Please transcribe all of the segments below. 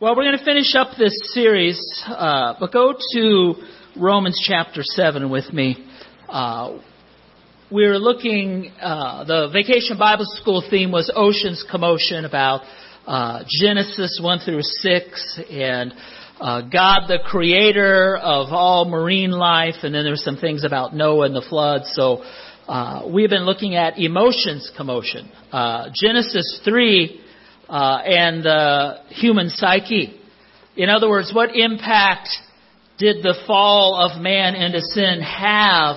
Well, we're going to finish up this series, but go to Romans chapter 7 with me. We're looking, the Vacation Bible School theme was Ocean's Commotion, about Genesis 1 through 6, and God the creator of all marine life, and then there's some things about Noah and the flood. So we've been looking at Emotions Commotion, Genesis 3, and the human psyche. In other words, what impact did the fall of man into sin have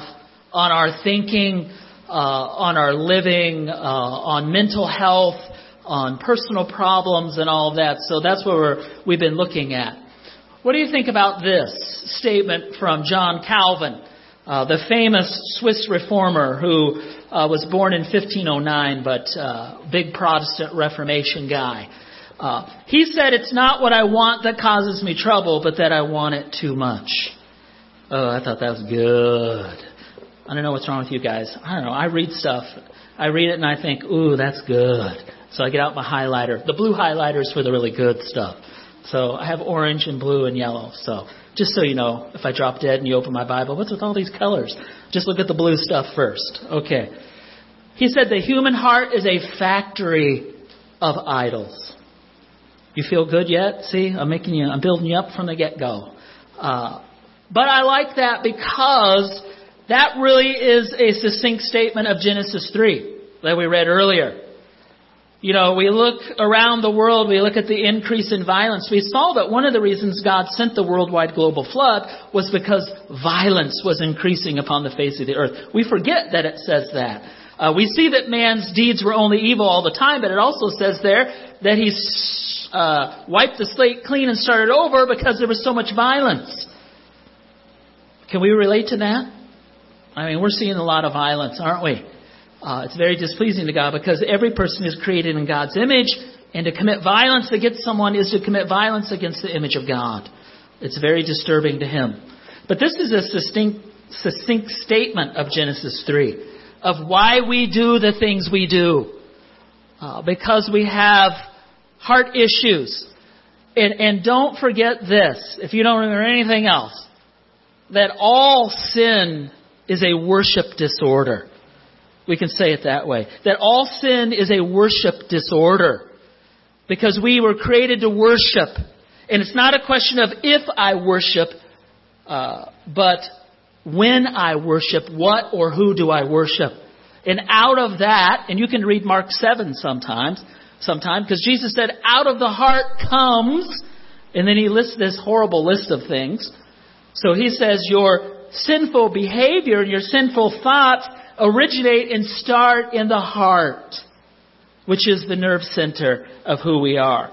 on our thinking, on our living, on mental health, on personal problems, and all of that? So that's what we've been looking at. What do you think about this statement from John Calvin, the famous Swiss reformer who was born in 1509, but big Protestant Reformation guy? He said, "It's not what I want that causes me trouble, but that I want it too much." Oh, I thought that was good. I don't know what's wrong with you guys. I don't know. I read stuff. I read it and I think, ooh, that's good. So I get out my highlighter. The blue highlighter's for the really good stuff. So I have orange and blue and yellow. So just so you know, if I drop dead and you open my Bible, what's with all these colors? Just look at the blue stuff first. Okay. He said the human heart is a factory of idols. You feel good yet? See, I'm building you up from the get-go. But I like that because that really is a succinct statement of Genesis 3 that we read earlier. You know, we look around the world, we look at the increase in violence. We saw that one of the reasons God sent the worldwide global flood was because violence was increasing upon the face of the earth. We forget that it says that. We see that man's deeds were only evil all the time, but it also says there that he wiped the slate clean and started over because there was so much violence. Can we relate to that? I mean, we're seeing a lot of violence, aren't we? It's very displeasing to God because every person is created in God's image, and to commit violence against someone is to commit violence against the image of God. It's very disturbing to Him. But this is a succinct statement of Genesis 3, of why we do the things we do, because we have heart issues. And don't forget this, if you don't remember anything else, that all sin is a worship disorder. We can say it that way. That all sin is a worship disorder. Because we were created to worship. And it's not a question of if I worship, but when I worship, what or who do I worship? And out of that, and you can read Mark 7 sometime, because Jesus said, out of the heart comes, and then he lists this horrible list of things. So he says your sinful behavior and your sinful thoughts originate and start in the heart, which is the nerve center of who we are.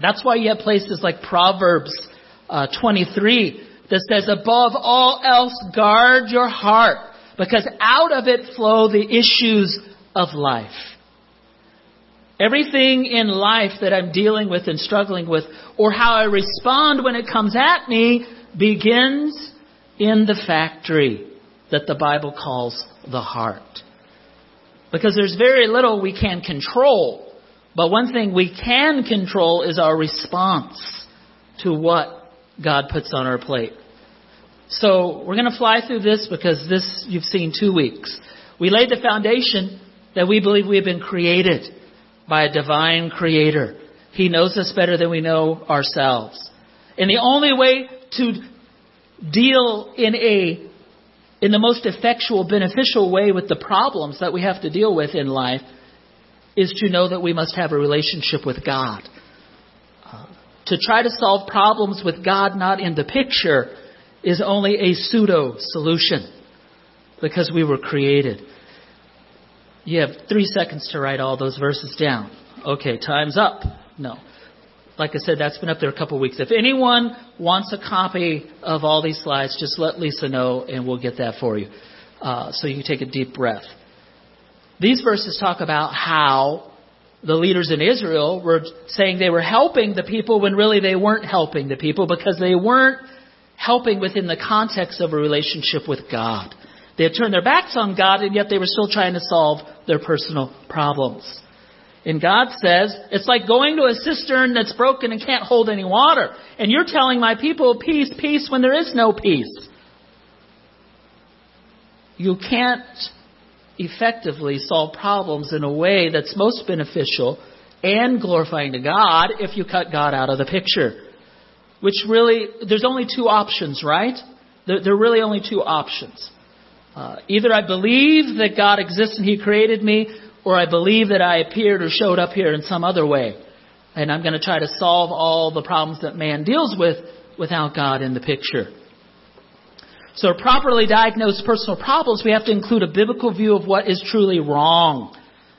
That's why you have places like Proverbs 23 that says, above all else, guard your heart, because out of it flow the issues of life. Everything in life that I'm dealing with and struggling with, or how I respond when it comes at me, begins in the factory that the Bible calls the heart. Because there's very little we can control, but one thing we can control is our response to what God puts on our plate. So we're going to fly through this because this you've seen 2 weeks. We laid the foundation that we believe we have been created by a divine creator. He knows us better than we know ourselves. And the only way to deal in the most effectual, beneficial way with the problems that we have to deal with in life is to know that we must have a relationship with God. To try to solve problems with God not in the picture is only a pseudo solution, because we were created. You have 3 seconds to write all those verses down. Okay, time's up. No. Like I said, that's been up there a couple of weeks. If anyone wants a copy of all these slides, just let Lisa know and we'll get that for you. So you can take a deep breath. These verses talk about how the leaders in Israel were saying they were helping the people when really they weren't helping the people, because they weren't helping within the context of a relationship with God. They had turned their backs on God, and yet they were still trying to solve their personal problems. And God says, it's like going to a cistern that's broken and can't hold any water. And you're telling my people, peace, peace, when there is no peace. You can't effectively solve problems in a way that's most beneficial and glorifying to God if you cut God out of the picture. Which really, there's only two options, right? There are really only two options. Either I believe that God exists and He created me, or I believe that I appeared or showed up here in some other way. And I'm going to try to solve all the problems that man deals with without God in the picture. So to properly diagnose personal problems, we have to include a biblical view of what is truly wrong.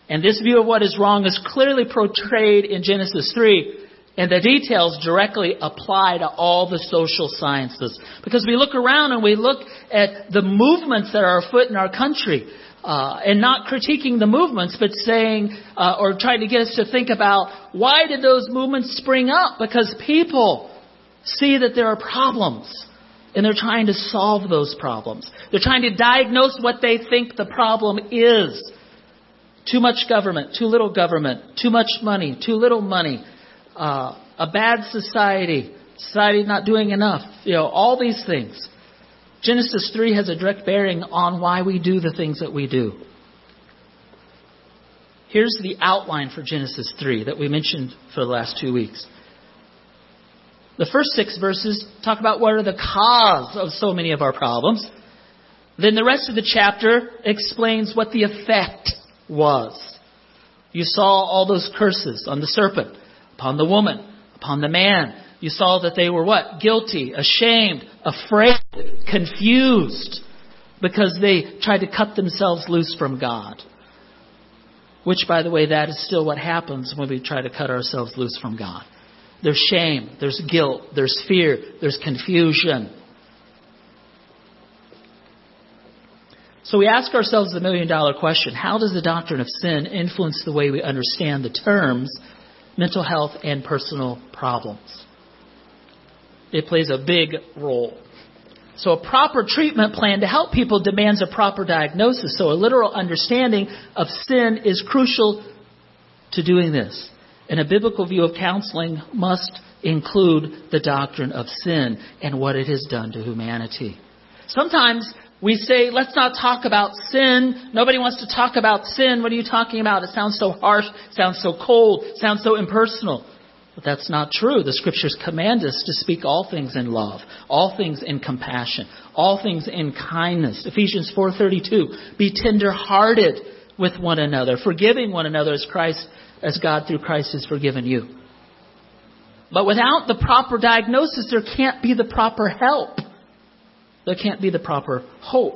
And this view of what is wrong is clearly portrayed in Genesis 3. And the details directly apply to all the social sciences. Because we look around and we look at the movements that are afoot in our country. And not critiquing the movements, but saying, or trying to get us to think about, why did those movements spring up? Because people see that there are problems. And they're trying to solve those problems. They're trying to diagnose what they think the problem is. Too much government, too little government, too much money, too little money, a bad society not doing enough, all these things. Genesis 3 has a direct bearing on why we do the things that we do. Here's the outline for Genesis 3 that we mentioned for the last 2 weeks. The first 6 verses talk about what are the cause of so many of our problems. Then the rest of the chapter explains what the effect was. You saw all those curses on the serpent, upon the woman, upon the man. You saw that they were what? Guilty, ashamed, afraid, confused, because they tried to cut themselves loose from God. Which, by the way, that is still what happens when we try to cut ourselves loose from God. There's shame, there's guilt, there's fear, there's confusion. So we ask ourselves the million-dollar question, how does the doctrine of sin influence the way we understand the terms mental health and personal problems? It plays a big role. So a proper treatment plan to help people demands a proper diagnosis. So a literal understanding of sin is crucial to doing this. And a biblical view of counseling must include the doctrine of sin and what it has done to humanity. Sometimes we say, let's not talk about sin. Nobody wants to talk about sin. What are you talking about? It sounds so harsh, sounds so cold, sounds so impersonal. But that's not true. The Scriptures command us to speak all things in love, all things in compassion, all things in kindness. Ephesians 4:32, be tender-hearted with one another, forgiving one another as God through Christ has forgiven you. But without the proper diagnosis, there can't be the proper help. There can't be the proper hope.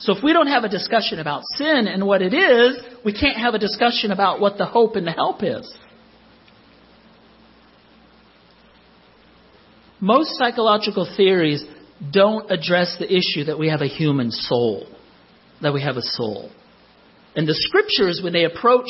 So if we don't have a discussion about sin and what it is, we can't have a discussion about what the hope and the help is. Most psychological theories don't address the issue that we have a human soul, that we have a soul. And the Scriptures, when they approach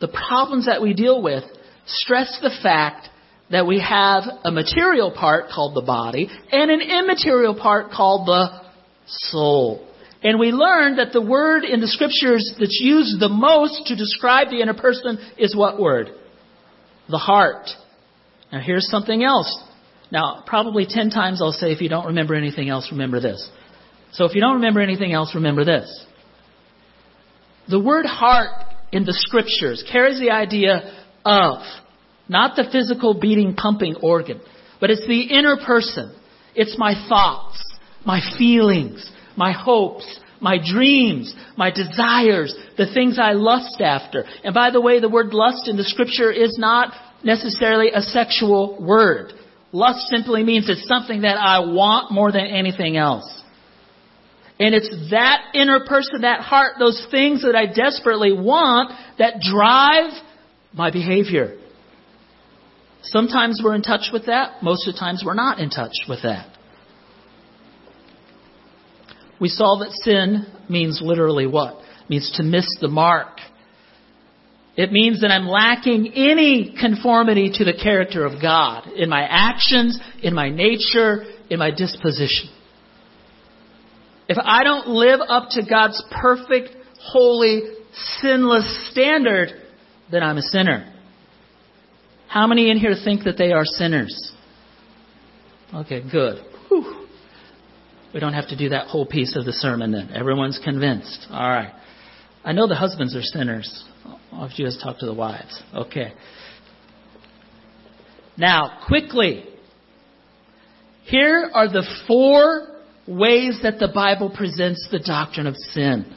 the problems that we deal with, stress the fact that we have a material part called the body and an immaterial part called the soul. And we learn that the word in the Scriptures that's used the most to describe the inner person is what word? The heart. Now here's something else. Now probably 10 times I'll say, if you don't remember anything else, remember this. So if you don't remember anything else, remember this. The word heart in the Scriptures carries the idea of not the physical beating, pumping organ, but it's the inner person. It's my thoughts, my feelings, my hopes, my dreams, my desires, the things I lust after. And by the way, the word lust in the Scripture is not necessarily a sexual word. Lust simply means it's something that I want more than anything else. And it's that inner person, that heart, those things that I desperately want that drive my behavior. Sometimes we're in touch with that. Most of the times we're not in touch with that. We saw that sin means literally what? It means to miss the mark. It means that I'm lacking any conformity to the character of God in my actions, in my nature, in my disposition. If I don't live up to God's perfect, holy, sinless standard, that I'm a sinner. How many in here think that they are sinners? Okay, good. Whew. We don't have to do that whole piece of the sermon then. Everyone's convinced. All right. I know the husbands are sinners. I'll just talk to the wives. Okay. Now, quickly. Here are the 4 ways that the Bible presents the doctrine of sin.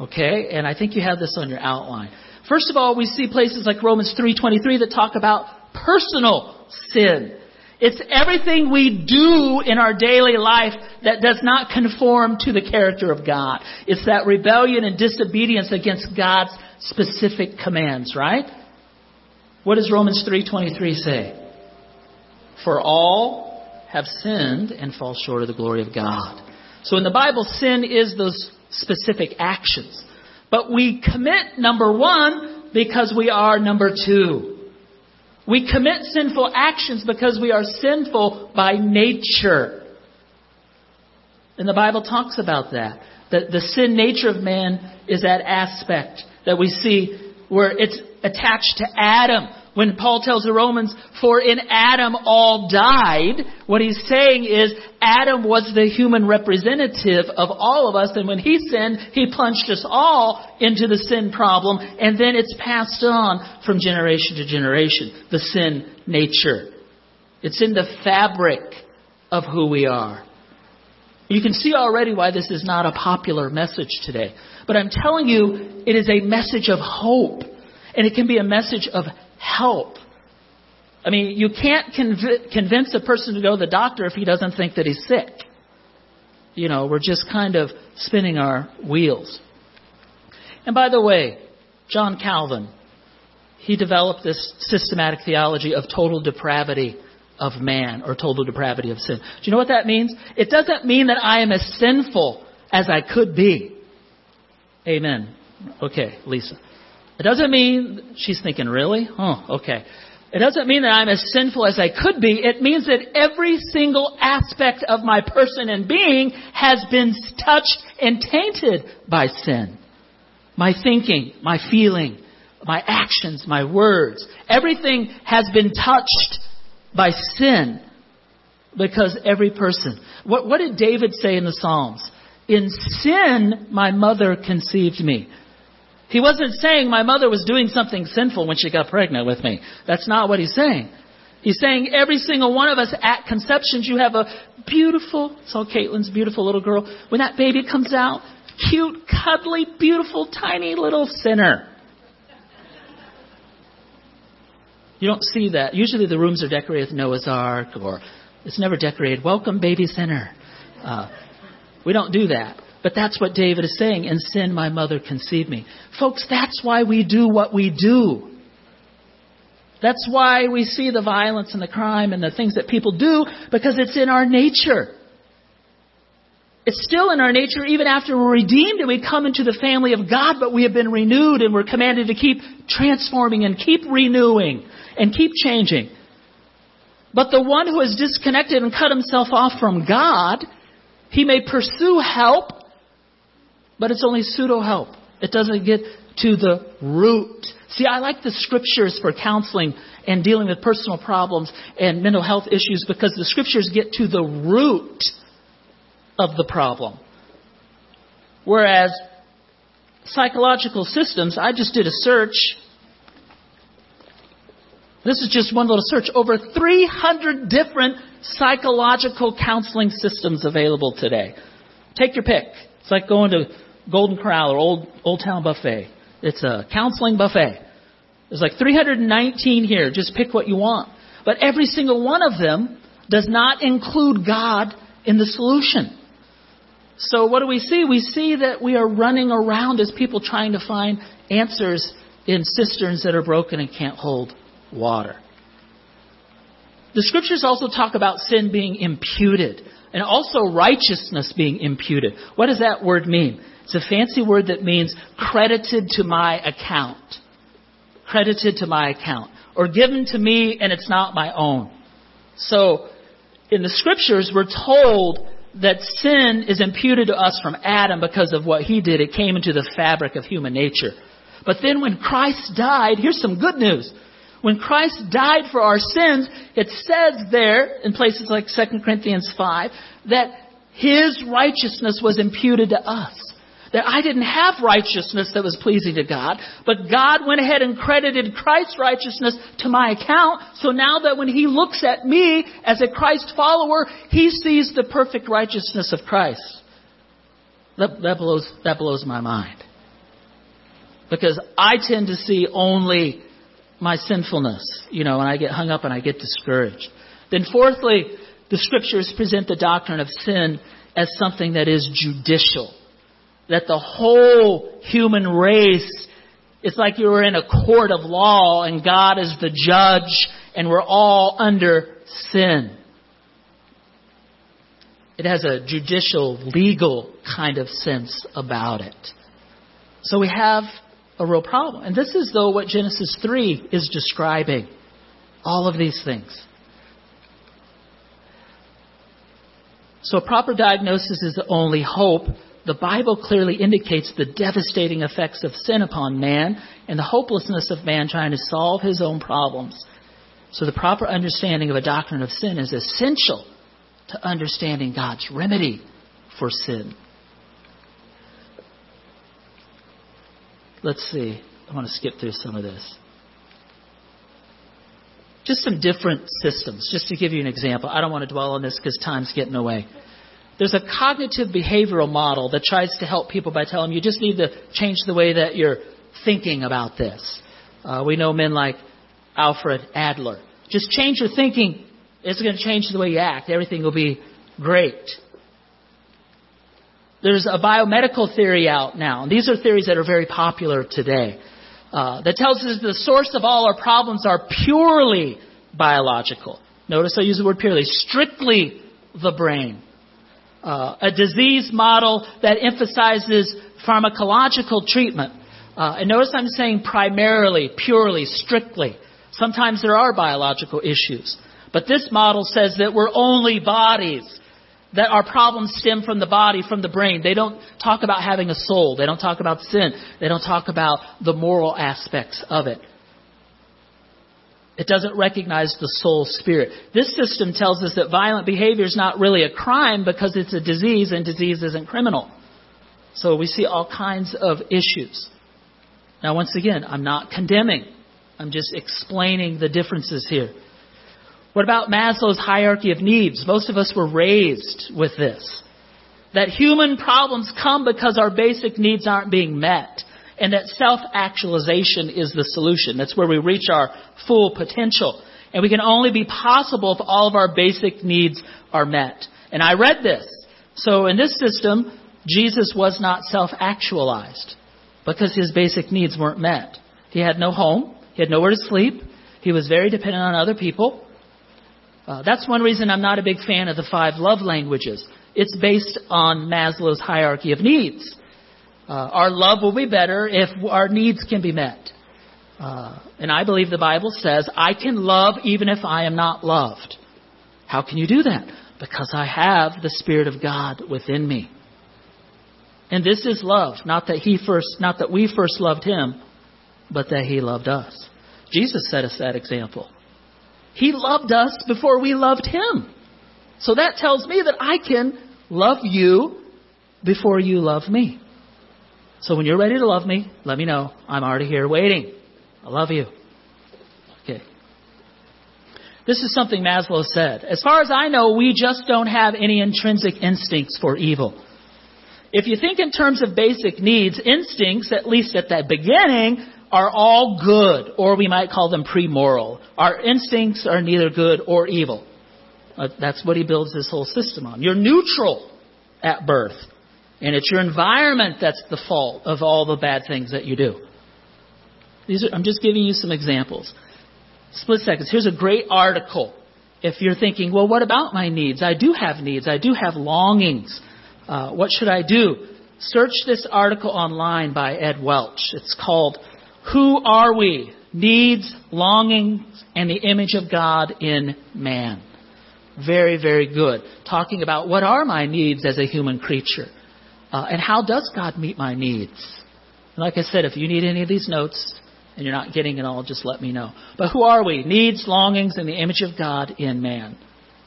Okay? And I think you have this on your outline. First of all, we see places like Romans 3:23 that talk about personal sin. It's everything we do in our daily life that does not conform to the character of God. It's that rebellion and disobedience against God's specific commands, right? What does Romans 3:23 say? For all have sinned and fall short of the glory of God. So in the Bible, sin is those specific actions. But we commit, number 1, because we are, number 2. We commit sinful actions because we are sinful by nature. And the Bible talks about that. That the sin nature of man is that aspect that we see where it's attached to Adam. When Paul tells the Romans, for in Adam all died, what he's saying is Adam was the human representative of all of us. And when he sinned, he plunged us all into the sin problem. And then it's passed on from generation to generation, the sin nature. It's in the fabric of who we are. You can see already why this is not a popular message today. But I'm telling you, it is a message of hope. And it can be a message of help. I mean, you can't convince a person to go to the doctor if he doesn't think that he's sick. You know, we're just kind of spinning our wheels. And by the way, John Calvin, he developed this systematic theology of total depravity of man or total depravity of sin. Do you know what that means? It doesn't mean that I am as sinful as I could be. Amen. Okay, Lisa. It doesn't mean, she's thinking, really? Oh, okay. It doesn't mean that I'm as sinful as I could be. It means that every single aspect of my person and being has been touched and tainted by sin. My thinking, my feeling, my actions, my words. Everything has been touched by sin because every person. What did David say in the Psalms? In sin, my mother conceived me. He wasn't saying my mother was doing something sinful when she got pregnant with me. That's not what he's saying. He's saying every single one of us at conception, you have a beautiful, it's all Caitlin's beautiful little girl. When that baby comes out, cute, cuddly, beautiful, tiny little sinner. You don't see that. Usually the rooms are decorated with Noah's Ark, or it's never decorated. Welcome, baby sinner. We don't do that. But that's what David is saying. In sin, my mother conceived me. Folks, that's why we do what we do. That's why we see the violence and the crime and the things that people do, because it's in our nature. It's still in our nature even after we're redeemed and we come into the family of God, but we have been renewed and we're commanded to keep transforming and keep renewing and keep changing. But the one who is disconnected and cut himself off from God, he may pursue help, but it's only pseudo-help. It doesn't get to the root. See, I like the scriptures for counseling and dealing with personal problems and mental health issues because the scriptures get to the root of the problem. Whereas psychological systems, I just did a search. This is just one little search. Over 300 different psychological counseling systems available today. Take your pick. It's like going to Golden Corral or Old Town Buffet. It's a counseling buffet. There's like 319 here. Just pick what you want. But every single one of them does not include God in the solution. So what do we see? We see that we are running around as people trying to find answers in cisterns that are broken and can't hold water. The scriptures also talk about sin being imputed. And also righteousness being imputed. What does that word mean? It's a fancy word that means credited to my account. Credited to my account. Or given to me and it's not my own. So in the scriptures we're told that sin is imputed to us from Adam because of what he did. It came into the fabric of human nature. But then when Christ died, here's some good news. When Christ died for our sins, it says there in places like 2 Corinthians 5 that his righteousness was imputed to us. That I didn't have righteousness that was pleasing to God, but God went ahead and credited Christ's righteousness to my account. So now that when he looks at me as a Christ follower, he sees the perfect righteousness of Christ. That blows my mind. Because I tend to see only my sinfulness, and I get hung up and I get discouraged. Then fourthly, the scriptures present the doctrine of sin as something that is judicial. That the whole human race, it's like you were in a court of law and God is the judge and we're all under sin. It has a judicial, legal kind of sense about it. So we have a real problem. And this is, though, what Genesis 3 is describing. All of these things. So a proper diagnosis is the only hope. The Bible clearly indicates the devastating effects of sin upon man and the hopelessness of man trying to solve his own problems. So the proper understanding of a doctrine of sin is essential to understanding God's remedy for sin. Let's see. I want to skip through some of this. Just some different systems, just to give you an example. I don't want to dwell on this because time's getting away. There's a cognitive behavioral model that tries to help people by telling them you just need to change the way that you're thinking about this. We know men like Alfred Adler. Just change your thinking. It's going to change the way you act. Everything will be great. There's a biomedical theory out now. And these are theories that are very popular today. That tells us the source of all our problems are purely biological. Notice I use the word purely. Strictly the brain. A disease model that emphasizes pharmacological treatment. And notice I'm saying primarily, purely, strictly. Sometimes there are biological issues. But this model says that we're only bodies, that our problems stem from the body, from the brain. They don't talk about having a soul. They don't talk about sin. They don't talk about the moral aspects of it. It doesn't recognize the soul spirit. This system tells us that violent behavior is not really a crime because it's a disease and disease isn't criminal. So we see all kinds of issues. Now, once again, I'm not condemning. I'm just explaining the differences here. What about Maslow's hierarchy of needs? Most of us were raised with this. That human problems come because our basic needs aren't being met. And that self-actualization is the solution. That's where we reach our full potential. And we can only be possible if all of our basic needs are met. And I read this. So in this system, Jesus was not self-actualized because his basic needs weren't met. He had no home. He had nowhere to sleep. He was very dependent on other people. That's one reason I'm not a big fan of the 5 love languages. It's based on Maslow's hierarchy of needs. Our love will be better if our needs can be met. And I believe the Bible says, I can love even if I am not loved. How can you do that? Because I have the Spirit of God within me. And this is love, not that we first loved him, but that he loved us. Jesus set us that example. He loved us before we loved him. So that tells me that I can love you before you love me. So when you're ready to love me, let me know. I'm already here waiting. I love you. Okay. This is something Maslow said. As far as I know, we just don't have any intrinsic instincts for evil. If you think in terms of basic needs, instincts, at least at the beginning, are all good, or we might call them pre-moral. Our instincts are neither good or evil. That's what he builds this whole system on. You're neutral at birth, and it's your environment that's the fault of all the bad things that you do. I'm just giving you some examples. Split seconds. Here's a great article. If you're thinking, well, what about my needs? I do have needs. I do have longings. What should I do? Search this article online by Ed Welch. It's called Who Are We? Needs, Longings, and the Image of God in Man. Very, very good. Talking about what are my needs as a human creature? And how does God meet my needs? Like I said, if you need any of these notes and you're not getting it all, just let me know. But who are we? Needs, longings, and the image of God in man,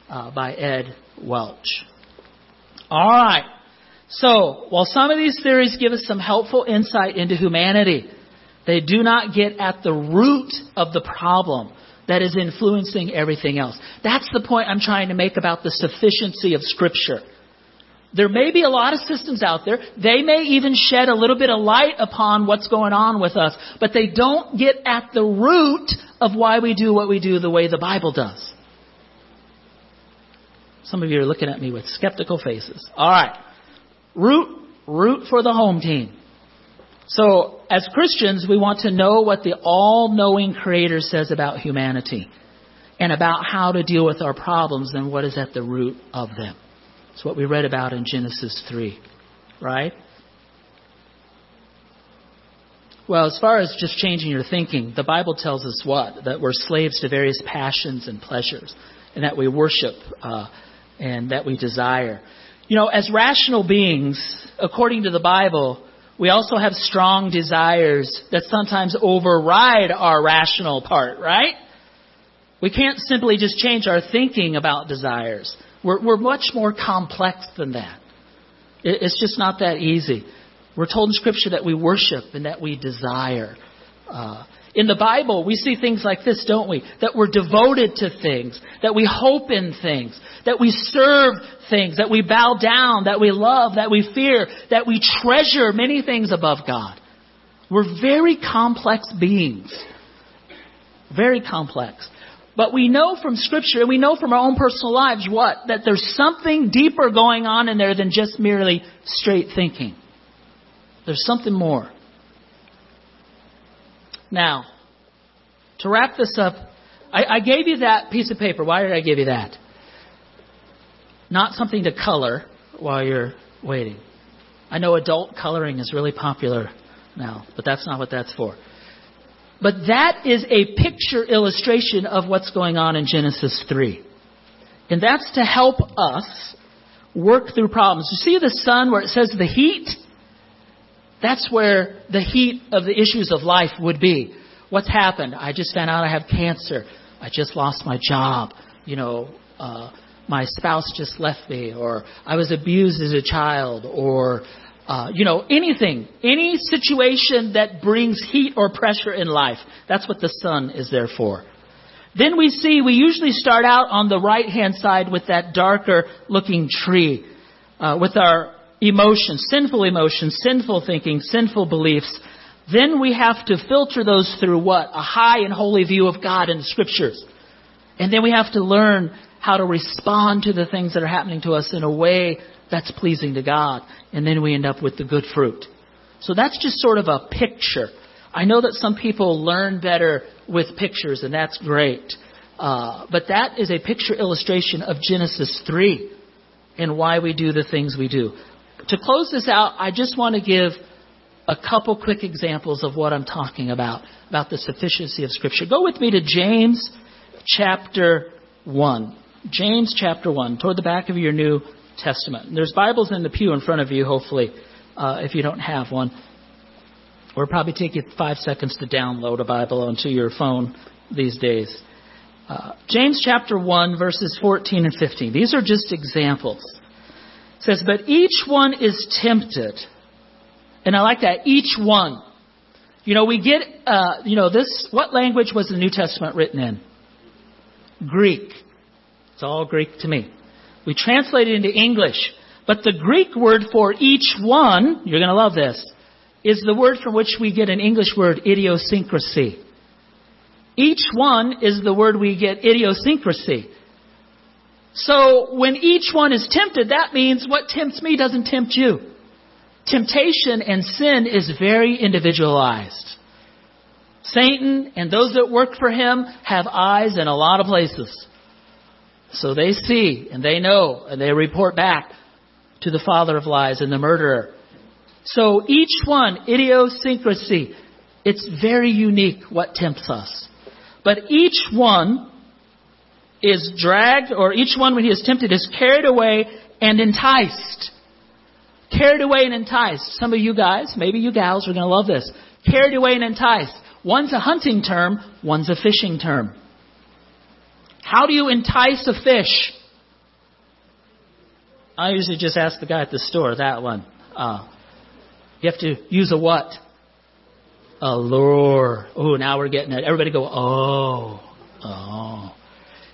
by Ed Welch. All right. So, while some of these theories give us some helpful insight into humanity, they do not get at the root of the problem that is influencing everything else. That's the point I'm trying to make about the sufficiency of Scripture. There may be a lot of systems out there. They may even shed a little bit of light upon what's going on with us, but they don't get at the root of why we do what we do the way the Bible does. Some of you are looking at me with skeptical faces. All right. Root for the home team. So, as Christians, we want to know what the all-knowing Creator says about humanity and about how to deal with our problems and what is at the root of them. It's what we read about in Genesis 3, right? Well, as far as just changing your thinking, the Bible tells us what? That we're slaves to various passions and pleasures, and that we worship and that we desire. You know, as rational beings, according to the Bible, we also have strong desires that sometimes override our rational part, right? We can't simply just change our thinking about desires. We're much more complex than that. It's just not that easy. We're told in Scripture that we worship and that we desire. In the Bible, we see things like this, don't we? That we're devoted to things, that we hope in things, that we serve things, that we bow down, that we love, that we fear, that we treasure many things above God. We're very complex beings. Very complex. But we know from Scripture, and we know from our own personal lives, what? That there's something deeper going on in there than just merely straight thinking. There's something more. Now, to wrap this up, I gave you that piece of paper. Why did I give you that? Not something to color while you're waiting. I know adult coloring is really popular now, but that's not what that's for. But that is a picture illustration of what's going on in Genesis 3. And that's to help us work through problems. You see the sun where it says the heat? That's where the heat of the issues of life would be. What's happened? I just found out I have cancer. I just lost my job. You know, my spouse just left me. Or I was abused as a child. Or... anything, any situation that brings heat or pressure in life. That's what the sun is there for. Then we usually start out on the right-hand side with that darker-looking tree, with our emotions, sinful emotions, sinful thinking, sinful beliefs. Then we have to filter those through what? A high and holy view of God in the Scriptures. And then we have to learn how to respond to the things that are happening to us in a way that's pleasing to God. And then we end up with the good fruit. So that's just sort of a picture. I know that some people learn better with pictures, and that's great. But that is a picture illustration of Genesis 3 and why we do the things we do. To close this out, I just want to give a couple quick examples of what I'm talking about the sufficiency of Scripture. Go with me to James chapter 1. James chapter 1, toward the back of your New Testament. There's Bibles in the pew in front of you, hopefully, if you don't have one. Or it'll probably take you 5 seconds to download a Bible onto your phone these days. James chapter 1, verses 14 and 15. These are just examples. It says, but each one is tempted. And I like that, each one. You know, we get, this, what language was the New Testament written in? Greek. It's all Greek to me. We translate it into English. But the Greek word for each one, you're going to love this, is the word from which we get an English word, idiosyncrasy. Each one is the word we get, idiosyncrasy. So when each one is tempted, that means what tempts me doesn't tempt you. Temptation and sin is very individualized. Satan and those that work for him have eyes in a lot of places. So they see, and they know, and they report back to the father of lies and the murderer. So each one, idiosyncrasy, it's very unique what tempts us. But each one is dragged, or each one when he is tempted is carried away and enticed. Carried away and enticed. Some of you guys, maybe you gals, are going to love this. Carried away and enticed. One's a hunting term, one's a fishing term. How do you entice a fish? I usually just ask the guy at the store, that one. You have to use a what? A lure. Oh, now we're getting it. Everybody go, oh.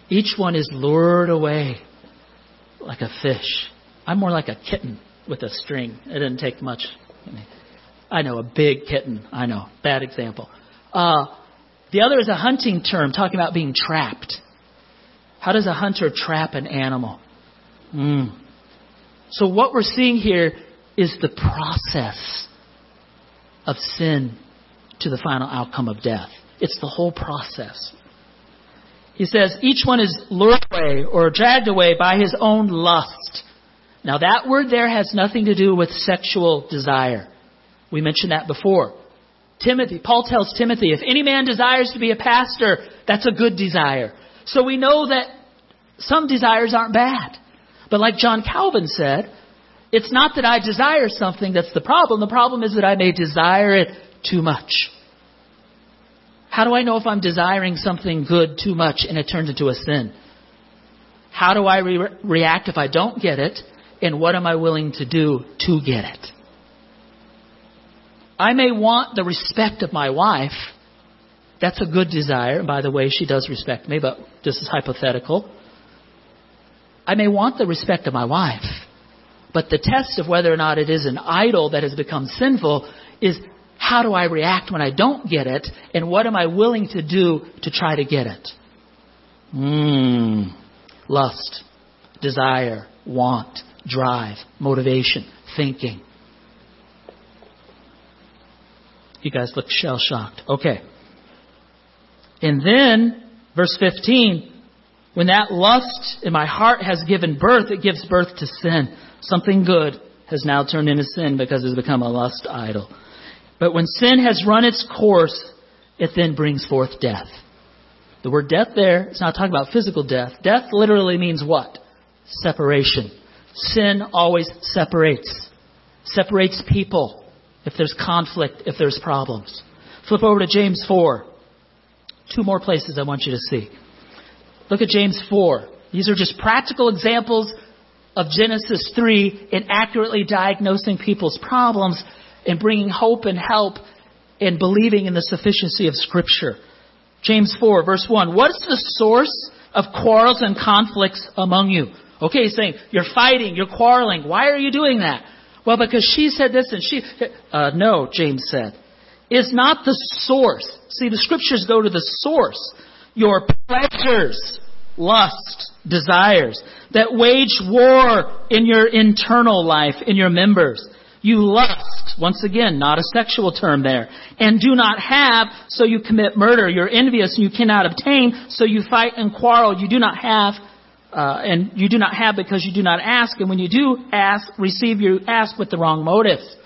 Each one is lured away like a fish. I'm more like a kitten with a string. It didn't take much. I know, a big kitten. I know, bad example. The other is a hunting term, talking about being trapped. How does a hunter trap an animal? So what we're seeing here is the process of sin to the final outcome of death. It's the whole process. He says, each one is lured away or dragged away by his own lust. Now that word there has nothing to do with sexual desire. We mentioned that before. Paul tells Timothy, if any man desires to be a pastor, that's a good desire. So we know that some desires aren't bad. But like John Calvin said, it's not that I desire something that's the problem. The problem is that I may desire it too much. How do I know if I'm desiring something good too much and it turns into a sin? How do I react if I don't get it? And what am I willing to do to get it? I may want the respect of my wife. That's a good desire. And by the way, she does respect me, but this is hypothetical. I may want the respect of my wife, but the test of whether or not it is an idol that has become sinful is how do I react when I don't get it, and what am I willing to do to try to get it? Lust, desire, want, drive, motivation, thinking. You guys look shell-shocked. Okay. And then, verse 15, when that lust in my heart has given birth, it gives birth to sin. Something good has now turned into sin because it's become a lust idol. But when sin has run its course, it then brings forth death. The word death there, it's not talking about physical death. Death literally means what? Separation. Sin always separates. Separates people if there's conflict, if there's problems. Flip over to James 4. Two more places I want you to see. Look at James 4. These are just practical examples of Genesis 3 in accurately diagnosing people's problems and bringing hope and help and believing in the sufficiency of Scripture. James 4, verse 1. What is the source of quarrels and conflicts among you? Okay, he's saying, you're fighting, you're quarreling. Why are you doing that? Well, because she said this and she... No, James said. Is not the source. See, the Scriptures go to the source. Your pleasures, lust, desires that wage war in your internal life, in your members. You lust, once again, not a sexual term there, and do not have, so you commit murder. You're envious and you cannot obtain, so you fight and quarrel. You do not have, and you do not have because you do not ask. And when you do ask, receive, you ask with the wrong motives.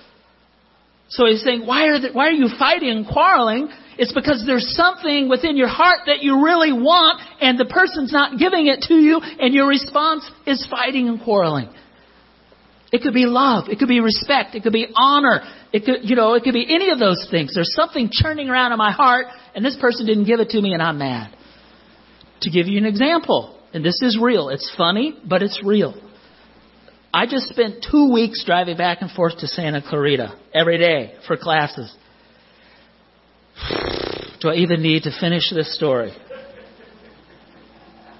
So he's saying, why are you fighting and quarreling? It's because there's something within your heart that you really want, and the person's not giving it to you, and your response is fighting and quarreling. It could be love. It could be respect. It could be honor. It could be any of those things. There's something churning around in my heart, and this person didn't give it to me, and I'm mad. To give you an example, and this is real. It's funny, but it's real. I just spent 2 weeks driving back and forth to Santa Clarita every day for classes. Do I even need to finish this story?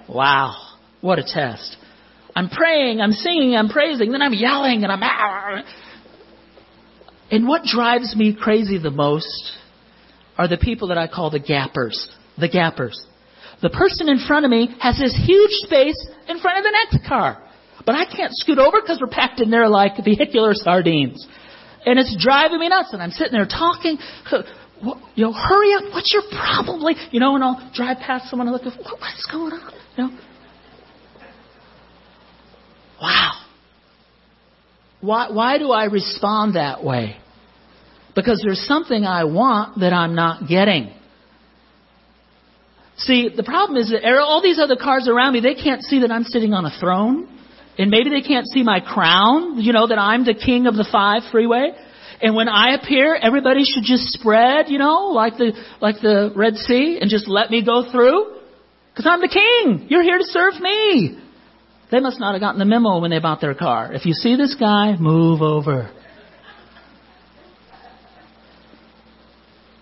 Wow, what a test. I'm praying, I'm singing, I'm praising, then I'm yelling, and I'm... And what drives me crazy the most are the people that I call the gappers. The gappers. The person in front of me has this huge space in front of the next car. But I can't scoot over because we're packed in there like vehicular sardines. And it's driving me nuts. And I'm sitting there talking, hurry up. What's your problem? Like, and I'll drive past someone and look, what's going on? Wow. Why do I respond that way? Because there's something I want that I'm not getting. See, the problem is that all these other cars around me, they can't see that I'm sitting on a throne. And maybe they can't see my crown, you know, that I'm the king of the 5 freeway. And when I appear, everybody should just spread, you know, like the Red Sea, and just let me go through. Because I'm the king. You're here to serve me. They must not have gotten the memo when they bought their car. If you see this guy, move over.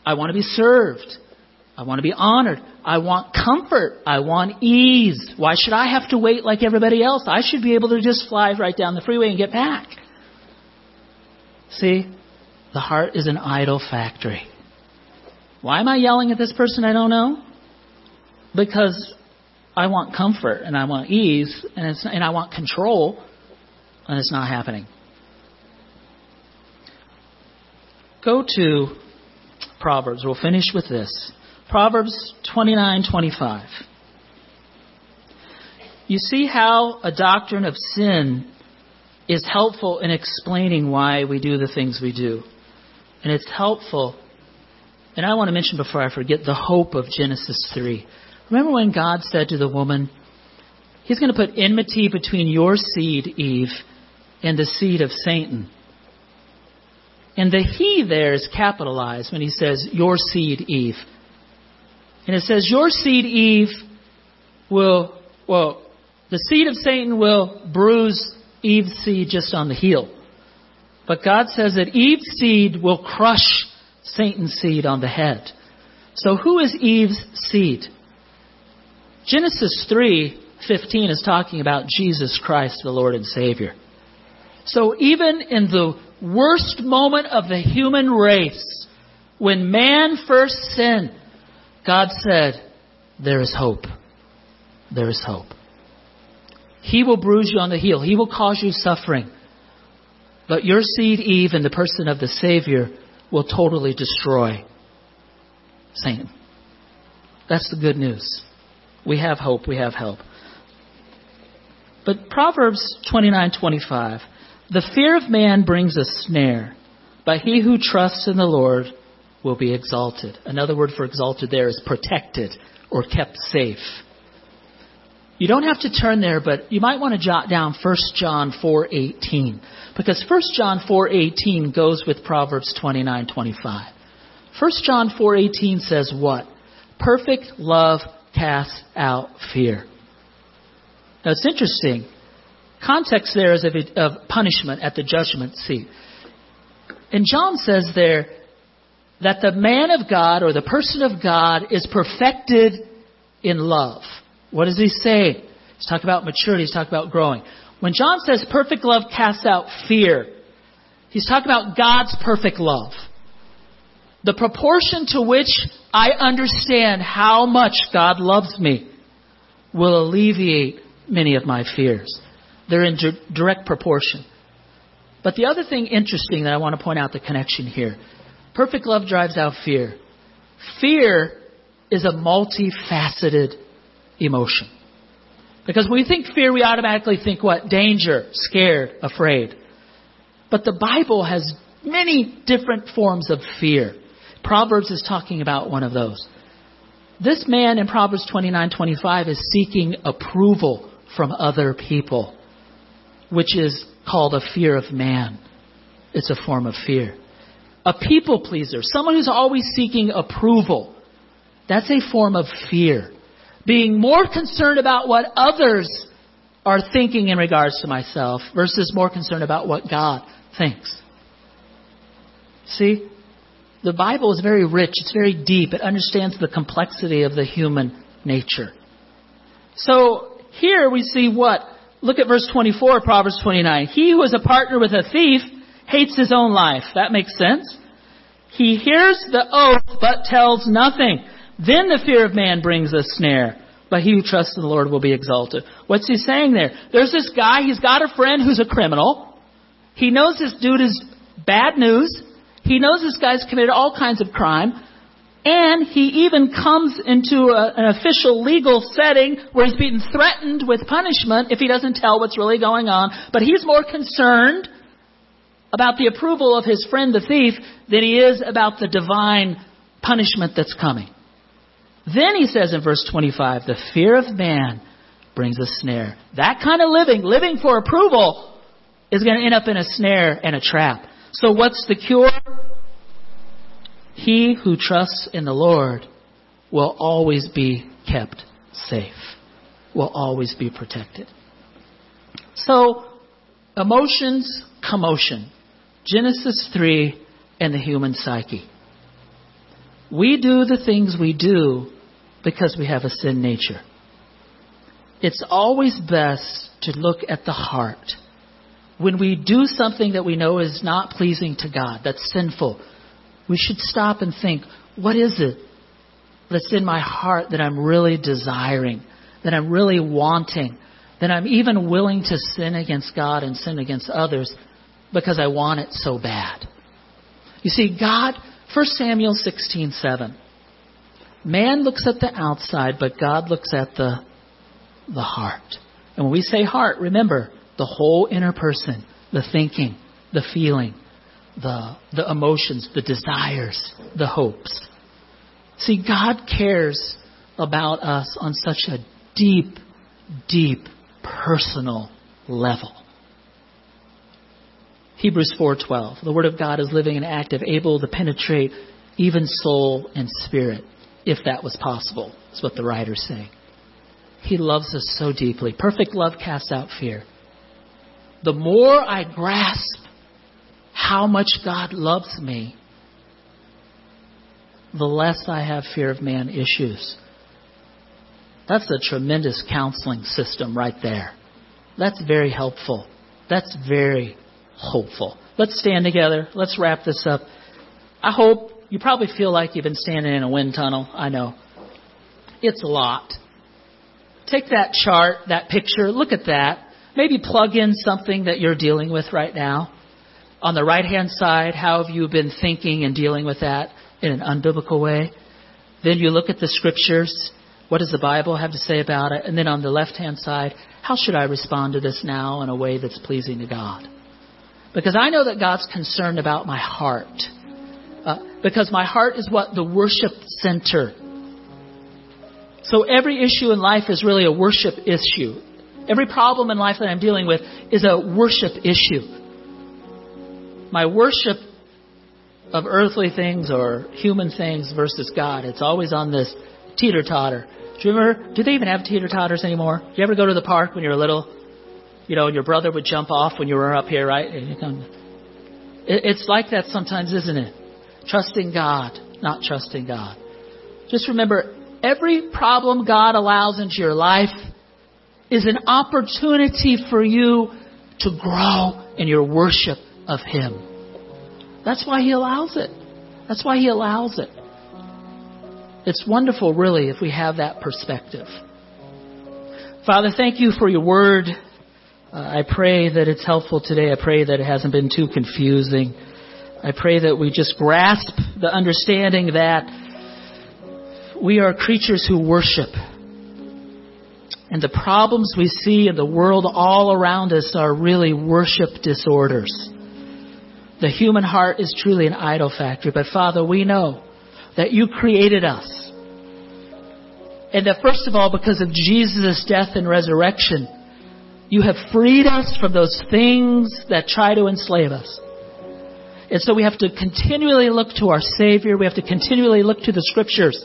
I want to be served. I want to be honored. I want comfort. I want ease. Why should I have to wait like everybody else? I should be able to just fly right down the freeway and get back. See, the heart is an idol factory. Why am I yelling at this person I don't know? Because I want comfort and I want ease and I want control, and it's not happening. Go to Proverbs. We'll finish with this. Proverbs 29:25. You see how a doctrine of sin is helpful in explaining why we do the things we do. And it's helpful. And I want to mention before I forget the hope of Genesis 3. Remember when God said to the woman, he's going to put enmity between your seed, Eve, and the seed of Satan. And the he there is capitalized when he says, your seed, Eve. And it says, your seed, Eve, the seed of Satan will bruise Eve's seed just on the heel. But God says that Eve's seed will crush Satan's seed on the head. So who is Eve's seed? Genesis 3:15 is talking about Jesus Christ, the Lord and Savior. So even in the worst moment of the human race, when man first sinned, God said, there is hope. There is hope. He will bruise you on the heel. He will cause you suffering. But your seed, Eve, and the person of the Savior will totally destroy Satan. That's the good news. We have hope. We have help. But Proverbs 29:25, the fear of man brings a snare, but he who trusts in the Lord will be exalted. Another word for exalted there is protected or kept safe. You don't have to turn there, but you might want to jot down 1 John 4:18, because 1 John 4:18 goes with Proverbs 29:25. 1 John 4:18 says what? Perfect love casts out fear. Now it's interesting. Context there is of punishment at the judgment seat. And John says there that the man of God or the person of God is perfected in love. What does he say? He's talking about maturity. He's talking about growing. When John says perfect love casts out fear, he's talking about God's perfect love. The proportion to which I understand how much God loves me will alleviate many of my fears. They're in direct proportion. But the other thing interesting that I want to point out, the connection here. Perfect love drives out fear. Fear is a multifaceted emotion. Because when we think fear, we automatically think what? Danger, scared, afraid. But the Bible has many different forms of fear. Proverbs is talking about one of those. This man in Proverbs 29:25 is seeking approval from other people, which is called a fear of man. It's a form of fear. A people pleaser, someone who's always seeking approval. That's a form of fear. Being more concerned about what others are thinking in regards to myself versus more concerned about what God thinks. See? The Bible is very rich. It's very deep. It understands the complexity of the human nature. So here we see what? Look at verse 24 of Proverbs 29. He who is a partner with a thief hates his own life. That makes sense. He hears the oath but tells nothing. Then the fear of man brings a snare, but he who trusts in the Lord will be exalted. What's he saying there? There's this guy. He's got a friend who's a criminal. He knows this dude is bad news. He knows this guy's committed all kinds of crime. And he even comes into an official legal setting where he's being threatened with punishment if he doesn't tell what's really going on. But he's more concerned about the approval of his friend the thief than he is about the divine punishment that's coming. Then he says in verse 25, the fear of man brings a snare. That kind of living for approval, is going to end up in a snare and a trap. So what's the cure? He who trusts in the Lord will always be kept safe, will always be protected. So emotions, commotion. Genesis 3 and the human psyche. We do the things we do because we have a sin nature. It's always best to look at the heart. When we do something that we know is not pleasing to God, that's sinful, we should stop and think, what is it that's in my heart that I'm really desiring, that I'm really wanting, that I'm even willing to sin against God and sin against others because I want it so bad? You see, God, 1 Samuel 16:7, man looks at the outside, but God looks at the heart. And when we say heart, remember, the whole inner person, the thinking, the feeling, the emotions, the desires, the hopes. See, God cares about us on such a deep, deep personal level. Hebrews 4:12. The word of God is living and active, able to penetrate even soul and spirit, if that was possible, is what the writer's saying. He loves us so deeply. Perfect love casts out fear. The more I grasp how much God loves me, the less I have fear of man issues. That's a tremendous counseling system right there. That's very helpful. That's very hopeful. Let's stand together. Let's wrap this up. I hope you probably feel like you've been standing in a wind tunnel. I know. It's a lot. Take that chart, that picture, look at that. Maybe plug in something that you're dealing with right now. On the right-hand side, how have you been thinking and dealing with that in an unbiblical way? Then you look at the scriptures. What does the Bible have to say about it? And then on the left-hand side, how should I respond to this now in a way that's pleasing to God? Because I know that God's concerned about my heart. Because my heart is what? The worship center. So every issue in life is really a worship issue. Every problem in life that I'm dealing with is a worship issue. My worship of earthly things or human things versus God, it's always on this teeter-totter. Do you remember, do they even have teeter-totters anymore? Do you ever go to the park when you were little? You know, and your brother would jump off when you were up here, right? It's like that sometimes, isn't it? Trusting God, not trusting God. Just remember, every problem God allows into your life is an opportunity for you to grow in your worship of Him. That's why He allows it. That's why He allows it. It's wonderful, really, if we have that perspective. Father, thank you for your word. I pray that it's helpful today. I pray that it hasn't been too confusing. I pray that we just grasp the understanding that we are creatures who worship. And the problems we see in the world all around us are really worship disorders. The human heart is truly an idol factory. But Father, we know that you created us. And that first of all, because of Jesus' death and resurrection, you have freed us from those things that try to enslave us. And so we have to continually look to our Savior. We have to continually look to the Scriptures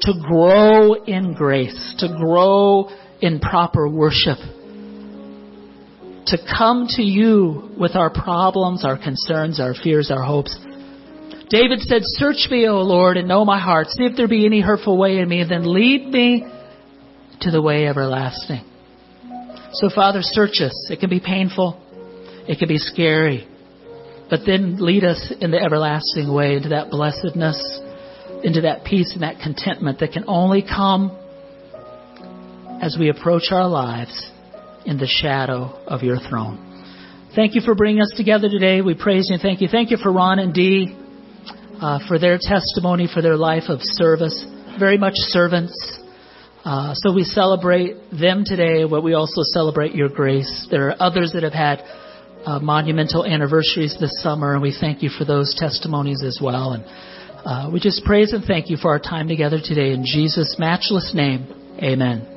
to grow in grace, to grow in proper worship, to come to you with our problems, our concerns, our fears, our hopes. David said, "Search me, O Lord, and know my heart. See if there be any hurtful way in me, and then lead me to the way everlasting." So, Father, search us. It can be painful. It can be scary. But then lead us in the everlasting way, into that blessedness, into that peace and that contentment that can only come as we approach our lives in the shadow of your throne. Thank you for bringing us together today. We praise you and thank you. Thank you for Ron and Dee, for their testimony, for their life of service, very much servants. So we celebrate them today, but we also celebrate your grace. There are others that have had monumental anniversaries this summer, and we thank you for those testimonies as well. And we just praise and thank you for our time together today. In Jesus' matchless name, amen.